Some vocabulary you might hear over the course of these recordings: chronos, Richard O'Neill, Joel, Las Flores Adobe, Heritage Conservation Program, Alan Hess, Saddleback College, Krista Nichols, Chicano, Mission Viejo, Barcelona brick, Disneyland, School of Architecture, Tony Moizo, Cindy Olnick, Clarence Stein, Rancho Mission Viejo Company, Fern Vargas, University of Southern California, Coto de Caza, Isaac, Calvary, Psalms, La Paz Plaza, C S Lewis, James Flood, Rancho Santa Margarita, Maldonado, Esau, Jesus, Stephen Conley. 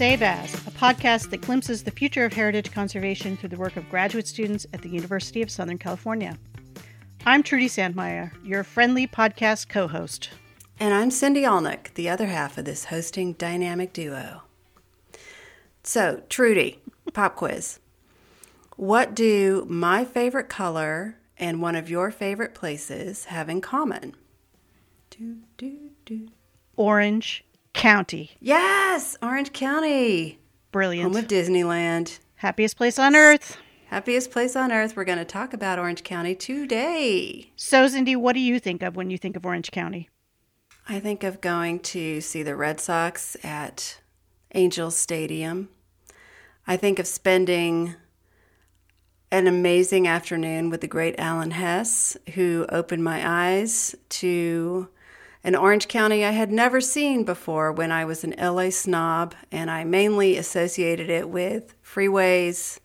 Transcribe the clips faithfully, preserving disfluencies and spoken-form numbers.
Save As, a podcast that glimpses the future of heritage conservation through the work of graduate students at the University of Southern California. I'm Trudy Sandmeyer, your friendly podcast co-host. And I'm Cindy Olnick, the other half of this hosting dynamic duo. So, Trudy, pop quiz. What do my favorite color and one of your favorite places have in common? Do, do, do. Orange County. Yes, Orange County. Brilliant. Home of Disneyland. Happiest place on earth. Happiest place on earth. We're going to talk about Orange County today. So, Cindy, what do you think of when you think of Orange County? I think of going to see the Red Sox at Angel Stadium. I think of spending an amazing afternoon with the great Alan Hess, who opened my eyes to an Orange County I had never seen before when I was an L A snob, and I mainly associated it with freeways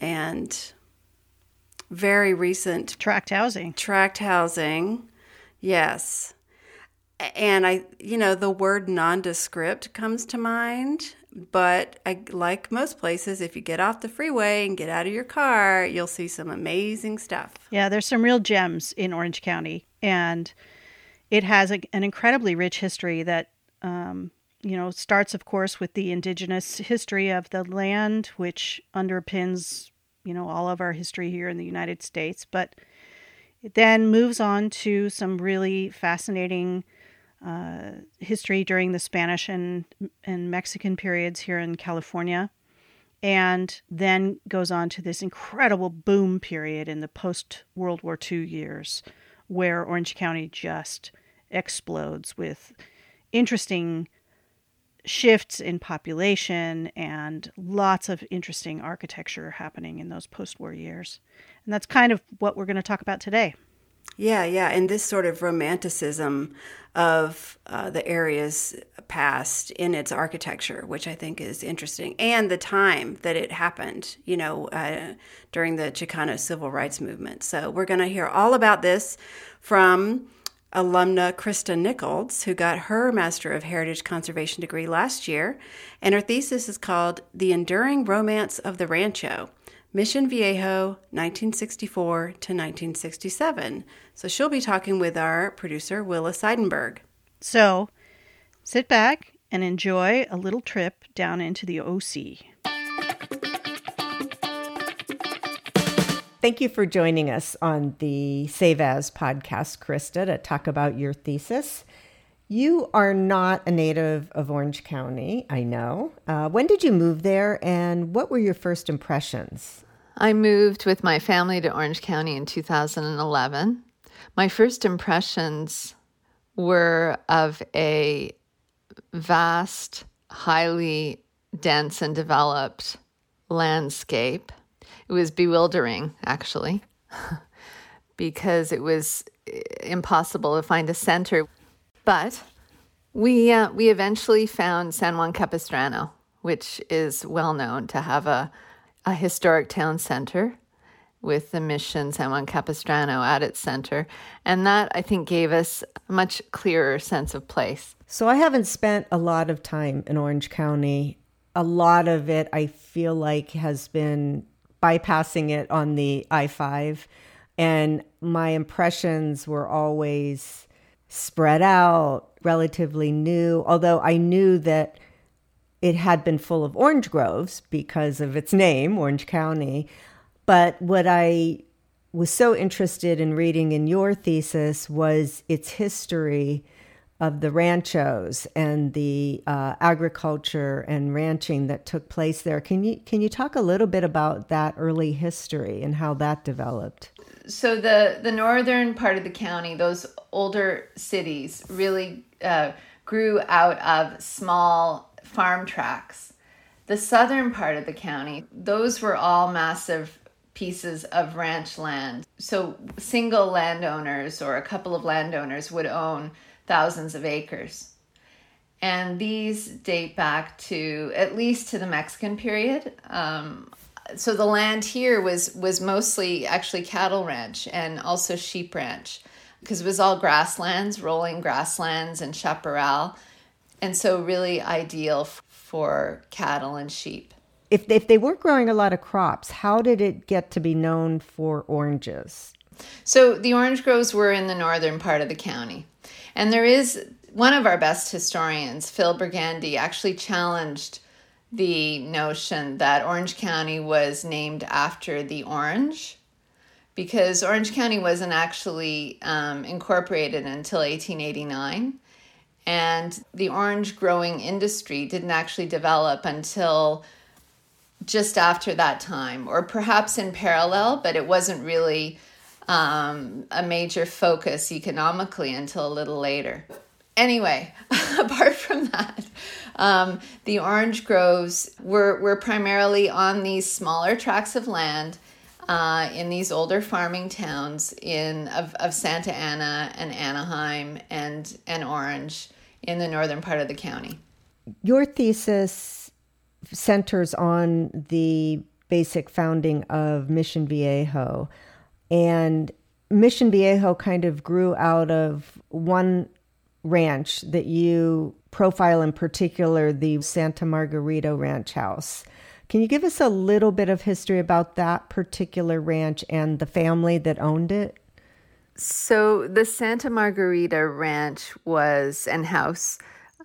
and very recent tract housing. Tract housing, yes. And I, you know, the word nondescript comes to mind, but I, like most places, if you get off the freeway and get out of your car, you'll see some amazing stuff. Yeah, there's some real gems in Orange County, and it has a, an incredibly rich history that, um, you know, starts, of course, with the indigenous history of the land, which underpins, you know, all of our history here in the United States, but it then moves on to some really fascinating Uh, history during the Spanish and and Mexican periods here in California, and then goes on to this incredible boom period in the post-World War Two years, where Orange County just explodes with interesting shifts in population and lots of interesting architecture happening in those post-war years. And that's kind of what we're going to talk about today. Yeah, yeah, and this sort of romanticism of uh, the area's past in its architecture, which I think is interesting, and the time that it happened, you know, uh, during the Chicano Civil Rights Movement. So we're going to hear all about this from alumna Krista Nichols, who got her Master of Heritage Conservation degree last year, and her thesis is called The Enduring Romance of the Rancho, Mission Viejo, nineteen sixty-four to nineteen sixty-seven. So she'll be talking with our producer, Willa Seidenberg. So sit back and enjoy a little trip down into the O C. Thank you for joining us on the Save As podcast, Krista, to talk about your thesis. You are not a native of Orange County, I know. Uh, when did you move there, and what were your first impressions? I moved with my family to Orange County in two thousand eleven. My first impressions were of a vast, highly dense and developed landscape. It was bewildering, actually, because it was impossible to find a center. But we uh, we eventually found San Juan Capistrano, which is well known to have a, a historic town center with the Mission San Juan Capistrano at its center. And that, I think, gave us a much clearer sense of place. So I haven't spent a lot of time in Orange County. A lot of it, I feel like, has been bypassing it on the I five. And my impressions were always spread out, relatively new, although I knew that it had been full of orange groves because of its name, Orange County. But what I was so interested in reading in your thesis was its history of the ranchos and the uh, agriculture and ranching that took place there. Can you can you talk a little bit about that early history and how that developed? So the, the northern part of the county, those older cities, really uh, grew out of small farm tracts. The southern part of the county, those were all massive pieces of ranch land. So single landowners or a couple of landowners would own thousands of acres. And these date back to, at least to the Mexican period. Um, so the land here was, was mostly actually cattle ranch and also sheep ranch, because it was all grasslands, rolling grasslands and chaparral. And so really ideal for cattle and sheep. If they, if they were growing a lot of crops, how did it get to be known for oranges? So the orange groves were in the northern part of the county. And there is one of our best historians, Phil Bergandi, actually challenged the notion that Orange County was named after the orange, because Orange County wasn't actually um, incorporated until eighteen eighty-nine. And the orange growing industry didn't actually develop until just after that time, or perhaps in parallel, but it wasn't really um, a major focus economically until a little later. Anyway, apart from that, um, the orange groves were, were primarily on these smaller tracts of land uh, in these older farming towns in of, of Santa Ana and Anaheim and, and Orange in the northern part of the county. Your thesis centers on the basic founding of Mission Viejo, and Mission Viejo kind of grew out of one ranch that you profile in particular, the Santa Margarita Ranch House. Can you give us a little bit of history about that particular ranch and the family that owned it? So the Santa Margarita Ranch was, and house,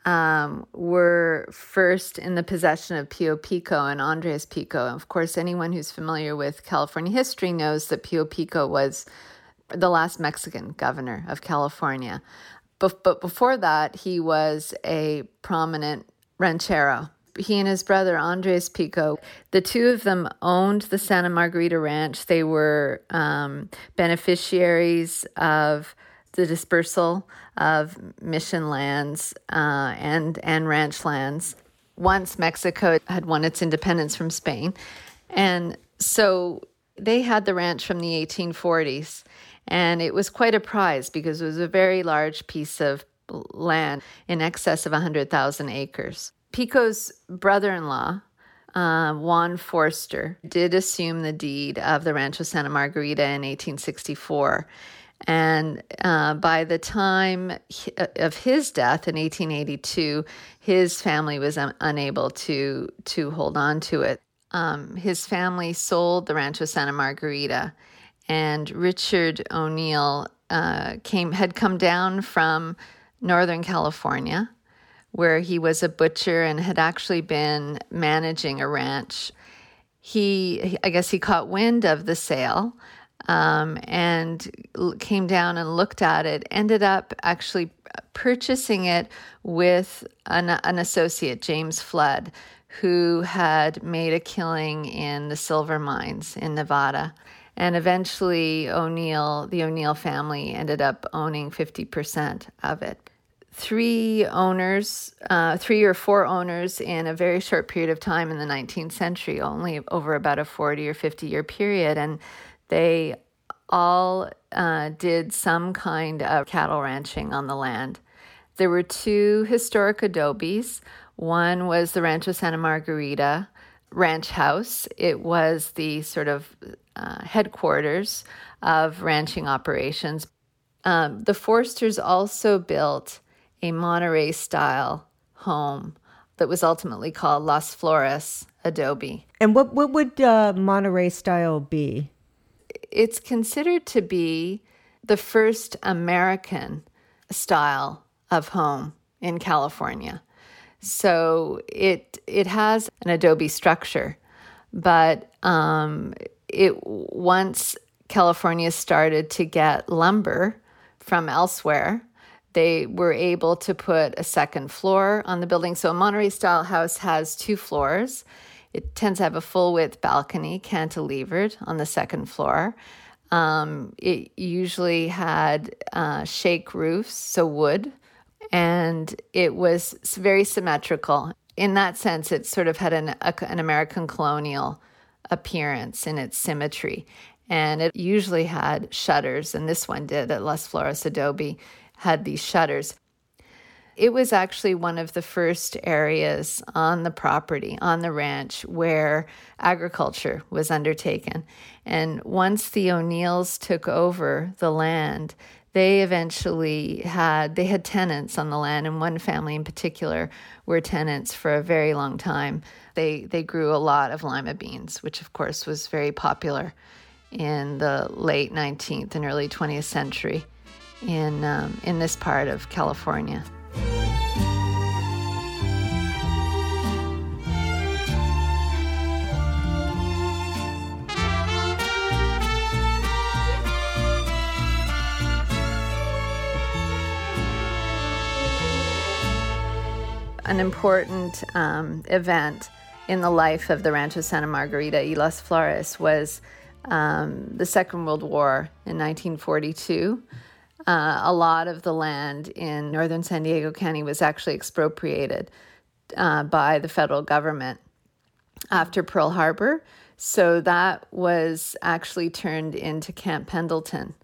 um, were first in the possession of Pio Pico and Andres Pico. Of course, anyone who's familiar with California history knows that Pio Pico was the last Mexican governor of California. But but before that, he was a prominent ranchero. He and his brother, Andres Pico, the two of them owned the Santa Margarita Ranch. They were um, beneficiaries of the dispersal of mission lands uh, and, and ranch lands once Mexico had won its independence from Spain. And so they had the ranch from the eighteen forties. And it was quite a prize because it was a very large piece of land in excess of one hundred thousand acres. Pico's brother-in-law, uh, Juan Forster, did assume the deed of the Rancho Santa Margarita in eighteen sixty-four. And uh, by the time he, of his death in eighteen eighty-two, his family was un- unable to, to hold on to it. Um, his family sold the Rancho Santa Margarita, and Richard O'Neill uh, came had come down from Northern California, where he was a butcher and had actually been managing a ranch. He, I guess he caught wind of the sale um, and came down and looked at it, ended up actually purchasing it with an, an associate, James Flood, who had made a killing in the silver mines in Nevada. And eventually, O'Neill, the O'Neill family ended up owning fifty percent of it. Three owners, uh, three or four owners in a very short period of time in the nineteenth century, only over about a forty or fifty year period. And they all uh, did some kind of cattle ranching on the land. There were two historic adobes. One was the Rancho Santa Margarita Ranch House. It was the sort of Uh, headquarters of ranching operations. Um, the Forsters also built a Monterey-style home that was ultimately called Las Flores Adobe. And what, what would uh, Monterey-style be? It's considered to be the first American style of home in California. So it it has an adobe structure, but um It once California started to get lumber from elsewhere, they were able to put a second floor on the building. So a Monterey-style house has two floors. It tends to have a full-width balcony, cantilevered on the second floor. Um, it usually had uh, shake roofs, so wood, and it was very symmetrical. In that sense, it sort of had an, a, an American colonial appearance in its symmetry. And it usually had shutters, and this one did at Las Flores Adobe, had these shutters. It was actually one of the first areas on the property, on the ranch, where agriculture was undertaken. And once the O'Neills took over the land, they eventually had, they had tenants on the land, and one family in particular were tenants for a very long time. They they grew a lot of lima beans, which of course was very popular in the late nineteenth and early twentieth century in um, in this part of California. An important um, event in the life of the Rancho Santa Margarita y Las Flores was um, the Second World War in nineteen forty-two. Uh, a lot of the land in northern San Diego County was actually expropriated uh, by the federal government after Pearl Harbor. So that was actually turned into Camp Pendleton.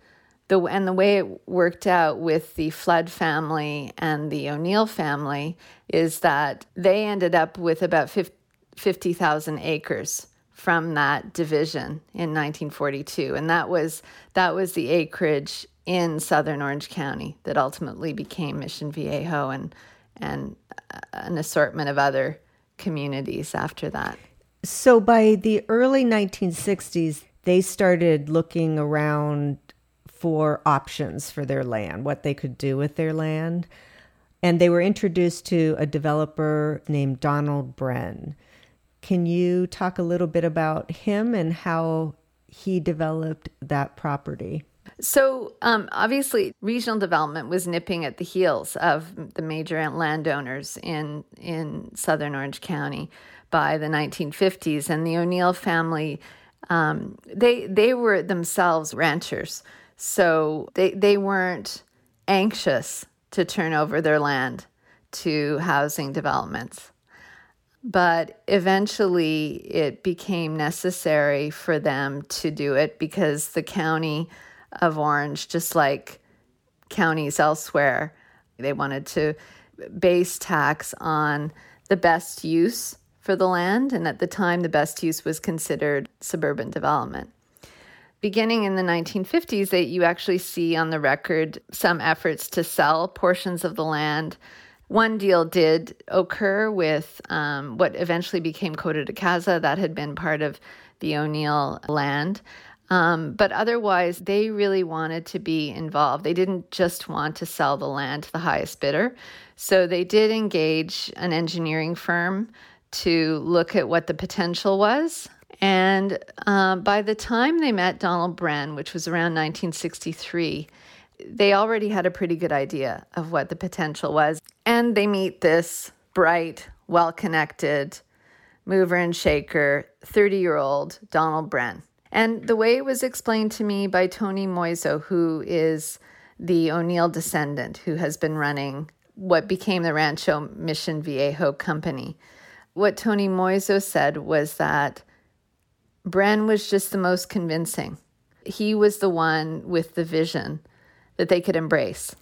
The, and the way it worked out with the Flood family and the O'Neill family is that they ended up with about fifty thousand acres from that division in nineteen forty-two. And that was that was the acreage in southern Orange County that ultimately became Mission Viejo and, and an assortment of other communities after that. So by the early nineteen sixties, they started looking around for options for their land, what they could do with their land. And they were introduced to a developer named Donald Bren. Can you talk a little bit about him and how he developed that property? So um, obviously, regional development was nipping at the heels of the major landowners in, in southern Orange County by the nineteen fifties. And the O'Neill family, um, they they were themselves ranchers. So they they weren't anxious to turn over their land to housing developments. But eventually it became necessary for them to do it because the county of Orange, just like counties elsewhere, they wanted to base tax on the best use for the land. And at the time, the best use was considered suburban development. Beginning in the nineteen fifties, that you actually see on the record some efforts to sell portions of the land. One deal did occur with um, what eventually became Coto de Caza. That had been part of the O'Neill land. Um, but otherwise, they really wanted to be involved. They didn't just want to sell the land to the highest bidder. So they did engage an engineering firm to look at what the potential was. And uh, by the time they met Donald Bren, which was around nineteen sixty-three, they already had a pretty good idea of what the potential was. And they meet this bright, well-connected, mover and shaker, thirty-year-old Donald Bren. And the way it was explained to me by Tony Moizo, who is the O'Neill descendant who has been running what became the Rancho Mission Viejo Company, what Tony Moizo said was that Bren was just the most convincing. He was the one with the vision that they could embrace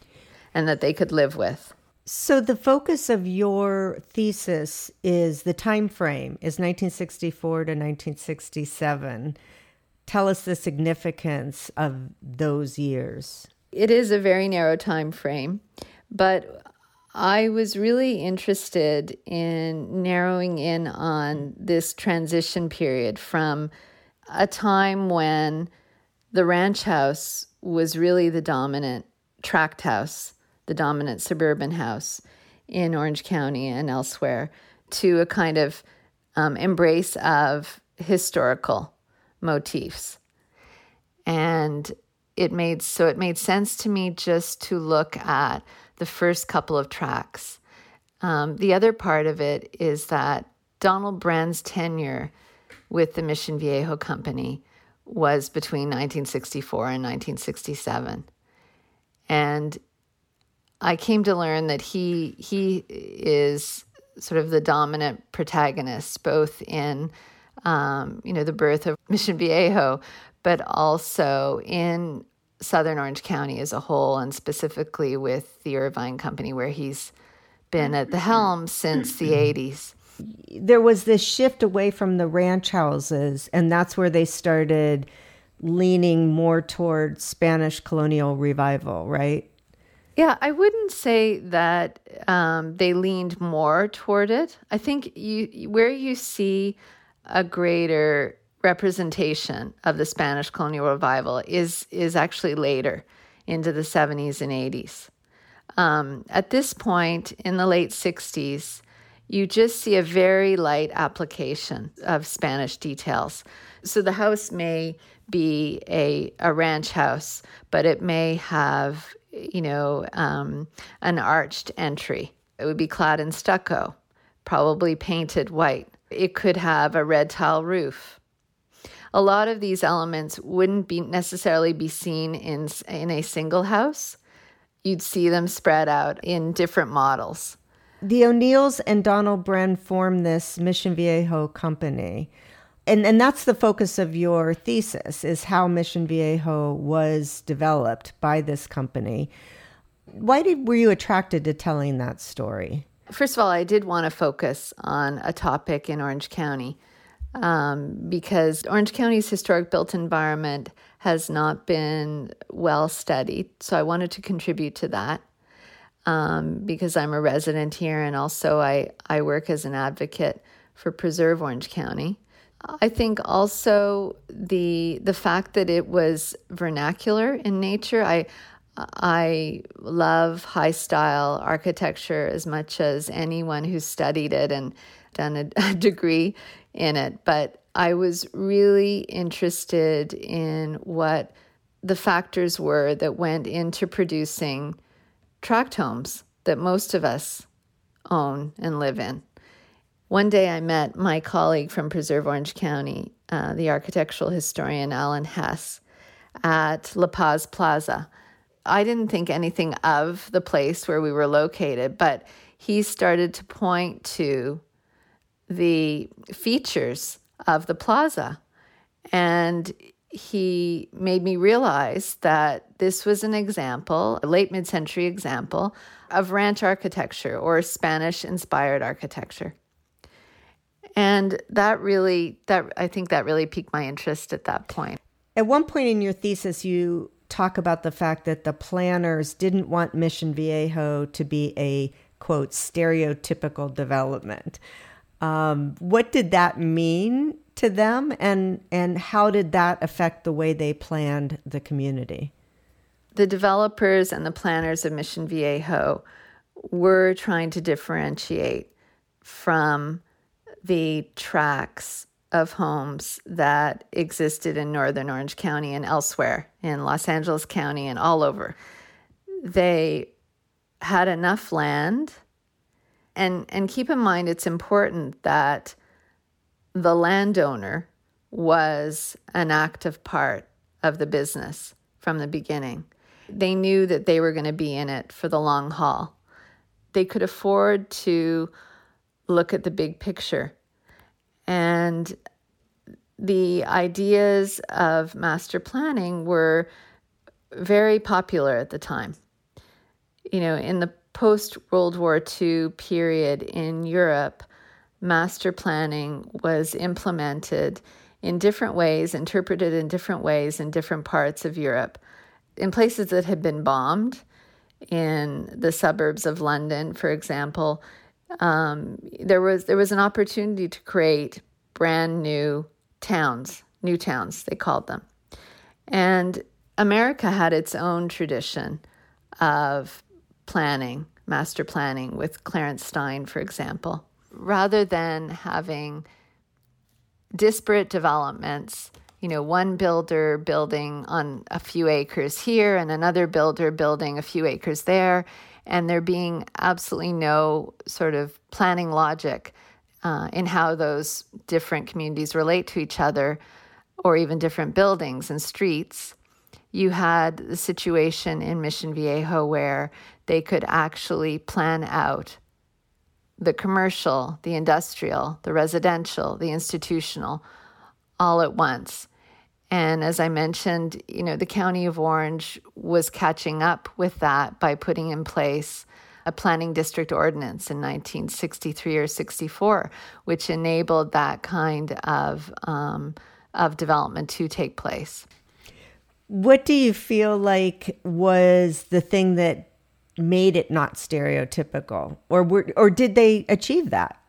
and that they could live with. So the focus of your thesis is the time frame is nineteen sixty-four to nineteen sixty-seven. Tell us the significance of those years. It is a very narrow time frame, but I was really interested in narrowing in on this transition period from a time when the ranch house was really the dominant tract house, the dominant suburban house in Orange County and elsewhere, to a kind of um, embrace of historical motifs. And it made so it made sense to me just to look at the first couple of tracks. Um, the other part of it is that Donald Bren's tenure with the Mission Viejo Company was between nineteen sixty-four and nineteen sixty-seven. And I came to learn that he he is sort of the dominant protagonist, both in um, you know, the birth of Mission Viejo, but also in southern Orange County as a whole, and specifically with the Irvine Company, where he's been at the helm since the eighties. There was this shift away from the ranch houses, and that's where they started leaning more toward Spanish colonial revival, right? Yeah, I wouldn't say that um, they leaned more toward it. I think you where you see a greater representation of the Spanish colonial revival is is actually later, into the seventies and eighties. Um, at this point, in the late sixties, you just see a very light application of Spanish details. So the house may be a, a ranch house, but it may have, you know, um, an arched entry. It would be clad in stucco, probably painted white. It could have a red tile roof. A lot of these elements wouldn't be necessarily be seen in in a single house. You'd see them spread out in different models. The O'Neills and Donald Bren formed this Mission Viejo company. And and that's the focus of your thesis, is how Mission Viejo was developed by this company. Why did were you attracted to telling that story? First of all, I did want to focus on a topic in Orange County. Um, because Orange County's historic built environment has not been well studied. So I wanted to contribute to that um, because I'm a resident here, and also I, I work as an advocate for Preserve Orange County. I think also the the fact that it was vernacular in nature. I I love high-style architecture as much as anyone who's studied it and done a, a degree in it, but I was really interested in what the factors were that went into producing tract homes that most of us own and live in. One day I met my colleague from Preserve Orange County, uh, the architectural historian Alan Hess, at La Paz Plaza. I didn't think anything of the place where we were located, but he started to point to the features of the plaza. And he made me realize that this was an example, a late mid-century example, of ranch architecture or Spanish-inspired architecture. And that really, that I think that really piqued my interest at that point. At one point in your thesis, you talk about the fact that the planners didn't want Mission Viejo to be a, quote, stereotypical development. Um, what did that mean to them, and and how did that affect the way they planned the community? The developers and the planners of Mission Viejo were trying to differentiate from the tracts of homes that existed in northern Orange County and elsewhere, in Los Angeles County and all over. They had enough land. And and keep in mind, it's important that the landowner was an active part of the business from the beginning. They knew that they were going to be in it for the long haul. They could afford to look at the big picture. And the ideas of master planning were very popular at the time. You know, in the post-World War Two period in Europe, master planning was implemented in different ways, interpreted in different ways in different parts of Europe. In places that had been bombed, in the suburbs of London, for example, um, there was there was an opportunity to create brand new towns, new towns, they called them. And America had its own tradition of planning, master planning, with Clarence Stein, for example. Rather than having disparate developments, you know, one builder building on a few acres here and another builder building a few acres there, and there being absolutely no sort of planning logic uh, in how those different communities relate to each other, or even different buildings and streets, you had the situation in Mission Viejo where they could actually plan out the commercial, the industrial, the residential, the institutional, all at once. And as I mentioned, you know, the County of Orange was catching up with that by putting in place a planning district ordinance in nineteen sixty-three or sixty-four, which enabled that kind of um, of development to take place. What do you feel like was the thing that made it not stereotypical, or were, or did they achieve that?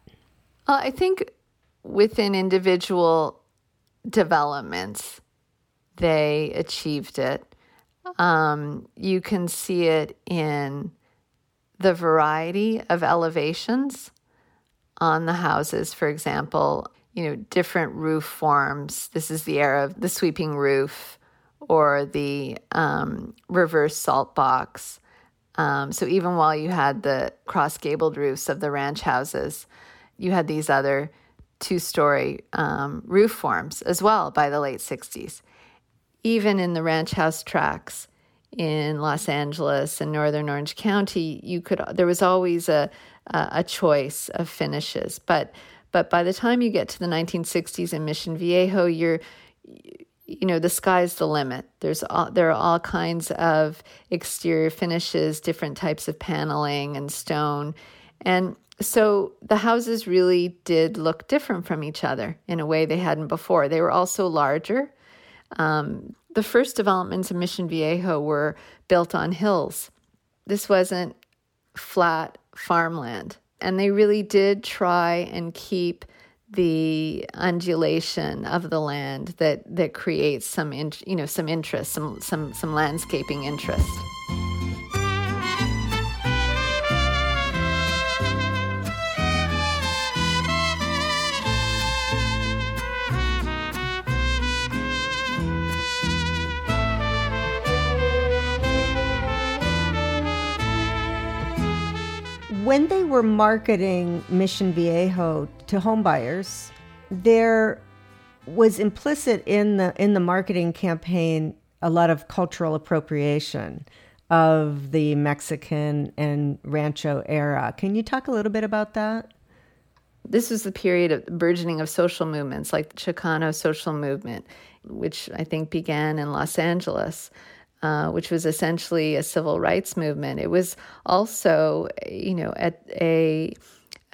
Uh, I think within individual developments, they achieved it. Um, you can see it in the variety of elevations on the houses. For example, you know, different roof forms. This is the era of the sweeping roof or the um, reverse salt box. Um, so even while you had the cross-gabled roofs of the ranch houses, you had these other two-story um, roof forms as well by the late sixties. Even in the ranch house tracts in Los Angeles and northern Orange County, you could there was always a a choice of finishes. But but by the time you get to the nineteen sixties in Mission Viejo, you're you know the sky's the limit. There's all, there are all kinds of exterior finishes, different types of paneling and stone, and so the houses really did look different from each other in a way they hadn't before. They were also larger. Um, the first developments in Mission Viejo were built on hills. This wasn't flat farmland, and they really did try and keep the undulation of the land that, that creates some in, you know some interest, some some some landscaping interest. When they were marketing Mission Viejo to homebuyers, there was implicit in the in the marketing campaign a lot of cultural appropriation of the Mexican and Rancho era. Can you talk a little bit about that? This was the period of the burgeoning of social movements, like the Chicano social movement, which I think began in Los Angeles. Uh, which was essentially a civil rights movement. It was also, you know, at a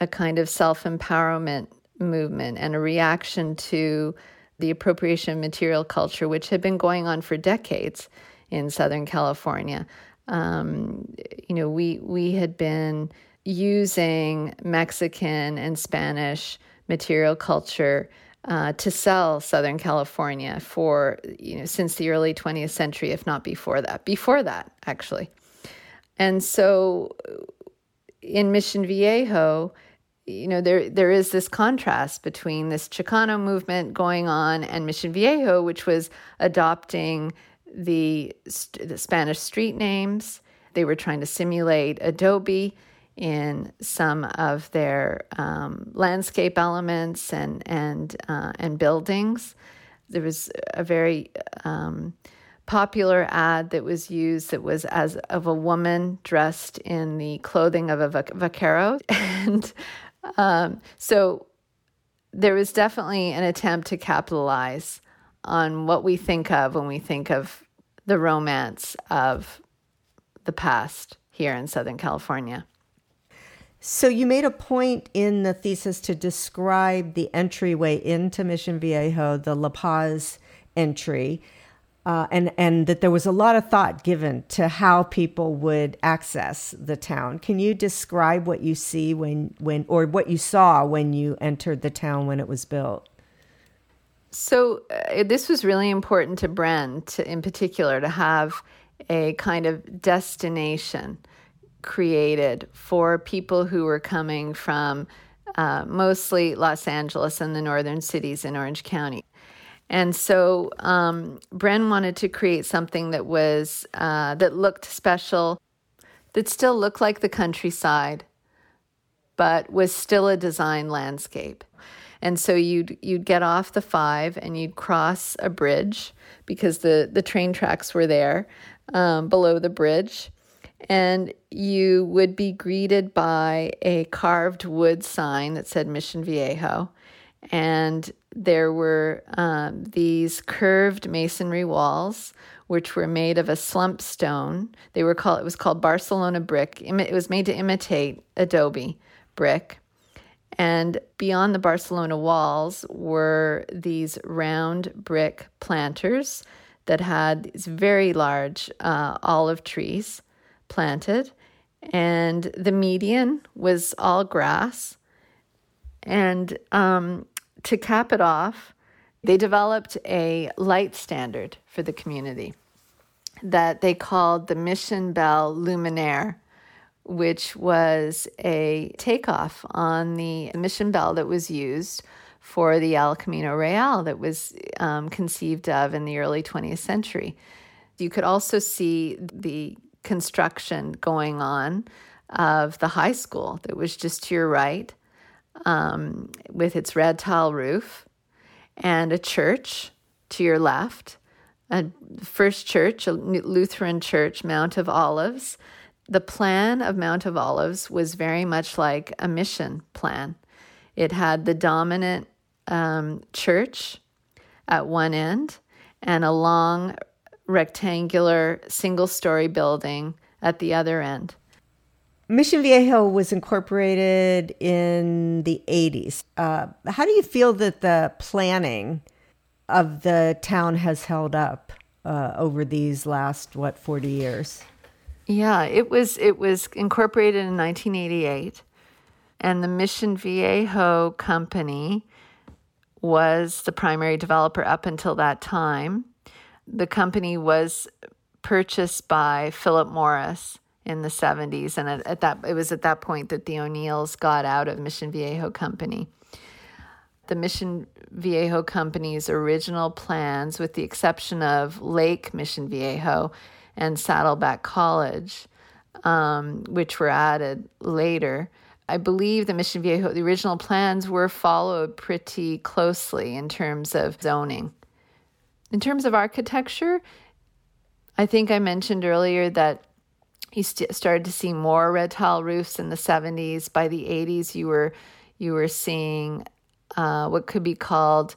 a kind of self-empowerment movement and a reaction to the appropriation of material culture, which had been going on for decades in Southern California. Um, you know, we we had been using Mexican and Spanish material culture Uh, to sell Southern California for, you know, since the early twentieth century, if not before that, before that, actually. And so in Mission Viejo, you know, there there is this contrast between this Chicano movement going on and Mission Viejo, which was adopting the, the Spanish street names. They were trying to simulate adobe in some of their um, landscape elements and and uh, and buildings. There was a very um, popular ad that was used that was as of a woman dressed in the clothing of a va- vaquero, and um, so there was definitely an attempt to capitalize on what we think of when we think of the romance of the past here in Southern California. So you made a point in the thesis to describe the entryway into Mission Viejo, the La Paz entry, uh, and, and that there was a lot of thought given to how people would access the town. Can you describe what you see when, when or what you saw when you entered the town when it was built? So uh, this was really important to Bren, to, in particular, to have a kind of destination created for people who were coming from uh, mostly Los Angeles and the northern cities in Orange County. And so um, Bren wanted to create something that was uh, that looked special, that still looked like the countryside, but was still a design landscape. And so you'd you'd get off the five and you'd cross a bridge because the, the train tracks were there um, below the bridge. And you would be greeted by a carved wood sign that said Mission Viejo. And there were um, these curved masonry walls, which were made of a slump stone. They were called, it was called Barcelona brick. It was made to imitate adobe brick. And beyond the Barcelona walls were these round brick planters that had these very large uh, olive trees planted, and the median was all grass. And um, to cap it off, they developed a light standard for the community that they called the Mission Bell Luminaire, which was a takeoff on the Mission Bell that was used for the El Camino Real that was um, conceived of in the early twentieth century. You could also see the construction going on of the high school that was just to your right, um, with its red tile roof, and a church to your left, a first church, a Lutheran church, Mount of Olives. The plan of Mount of Olives was very much like a mission plan. It had the dominant um, church at one end and a long rectangular single-story building at the other end. Mission Viejo was incorporated in the eighties. Uh, how do you feel that the planning of the town has held up uh, over these last, what, forty years? Yeah, it was it was incorporated in nineteen eighty-eight, and the Mission Viejo Company was the primary developer up until that time. The company was purchased by Philip Morris in the seventies, and at, at that it was at that point that the O'Neills got out of Mission Viejo Company. The Mission Viejo Company's original plans, with the exception of Lake Mission Viejo and Saddleback College, um, which were added later. I believe the Mission Viejo, the original plans were followed pretty closely in terms of zoning. In terms of architecture, I think I mentioned earlier that you st- started to see more red tile roofs in the seventies. By the eighties, you were you were seeing uh, what could be called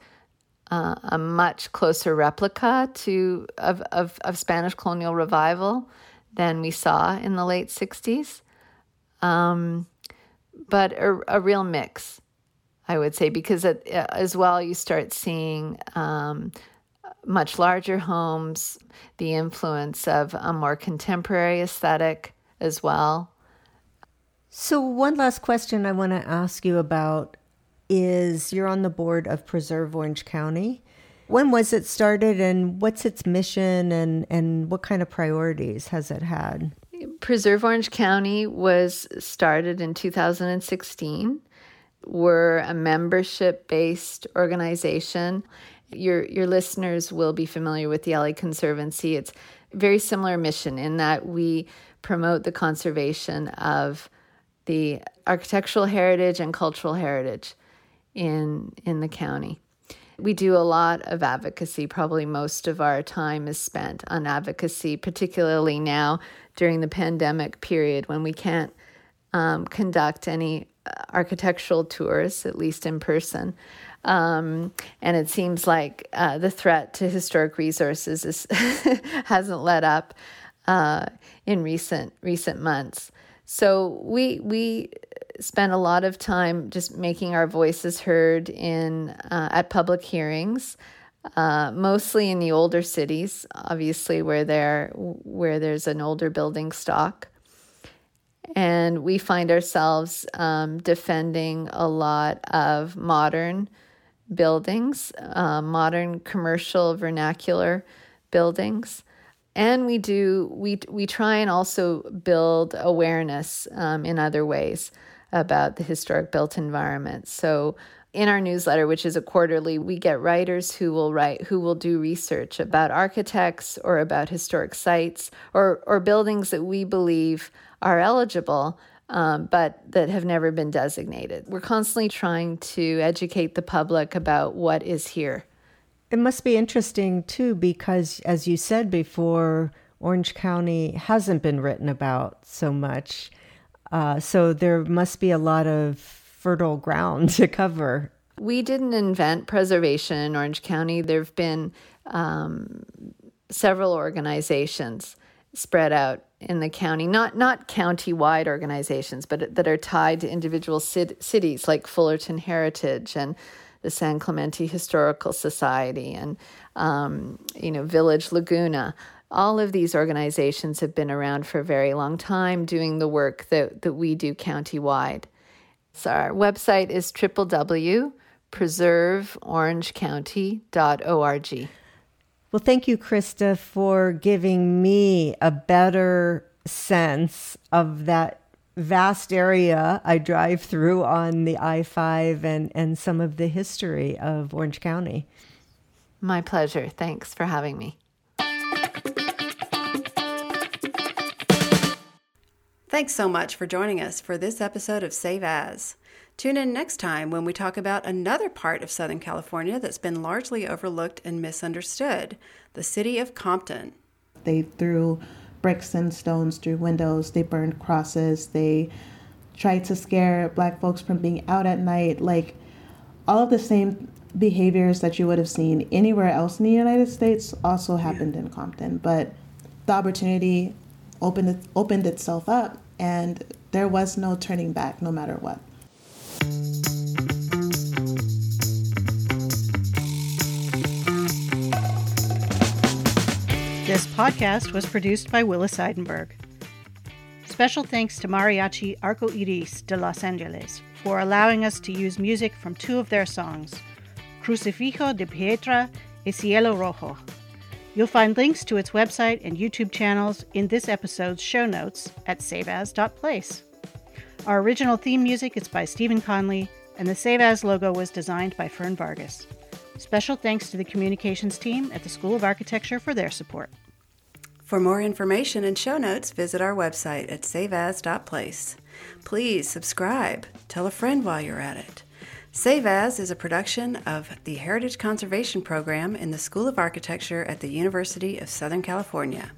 Uh, a much closer replica to of, of, of Spanish colonial revival than we saw in the late sixties. Um, but a, a real mix, I would say, because it, as well you start seeing um, much larger homes, the influence of a more contemporary aesthetic as well. So one last question I want to ask you about is you're on the board of Preserve Orange County. When was it started, and what's its mission, and, and what kind of priorities has it had? Preserve Orange County was started in two thousand sixteen. We're a membership-based organization. Your your listeners will be familiar with the L A Conservancy. It's a very similar mission in that we promote the conservation of the architectural heritage and cultural heritage in in the county. We do a lot of advocacy. Probably most of our time is spent on advocacy, particularly now during the pandemic period when we can't um, conduct any architectural tours, at least in person. Um, and it seems like uh, the threat to historic resources is hasn't let up uh, in recent recent months. So we we spend a lot of time just making our voices heard in uh, at public hearings, uh, mostly in the older cities, obviously where there where there's an older building stock, and we find ourselves um, defending a lot of modern buildings, uh, modern commercial vernacular buildings. And we do we we try and also build awareness um, in other ways about the historic built environment. So in our newsletter, which is a quarterly, we get writers who will write who will do research about architects or about historic sites or or buildings that we believe are eligible, um, but that have never been designated. We're constantly trying to educate the public about what is here. It must be interesting, too, because, as you said before, Orange County hasn't been written about so much. Uh, so there must be a lot of fertile ground to cover. We didn't invent preservation in Orange County. There have been um, several organizations spread out in the county, not not county-wide organizations, but that are tied to individual cit- cities like Fullerton Heritage and the San Clemente Historical Society and, um, you know, Village Laguna. All of these organizations have been around for a very long time doing the work that, that we do countywide. So our website is w w w dot preserve orange county dot org. Well, thank you, Krista, for giving me a better sense of that vast area I drive through on the I five and, and some of the history of Orange County. My pleasure. Thanks for having me. Thanks so much for joining us for this episode of Save As. Tune in next time when we talk about another part of Southern California that's been largely overlooked and misunderstood, the city of Compton. They threw bricks and stones through windows. They burned crosses. They tried to scare Black folks from being out at night. Like, all of the same behaviors that you would have seen anywhere else in the United States also happened in Compton. But the opportunity opened opened itself up, and there was no turning back, no matter what. This podcast was produced by Willa Seidenberg. Special thanks to Mariachi Arco Iris de Los Angeles for allowing us to use music from two of their songs, Crucifijo de Pietra y Cielo Rojo. You'll find links to its website and YouTube channels in this episode's show notes at save as dot place. Our original theme music is by Stephen Conley, and the Save As logo was designed by Fern Vargas. Special thanks to the communications team at the School of Architecture for their support. For more information and show notes, visit our website at save as dot place. Please subscribe. Tell a friend while you're at it. Save As is a production of the Heritage Conservation Program in the School of Architecture at the University of Southern California.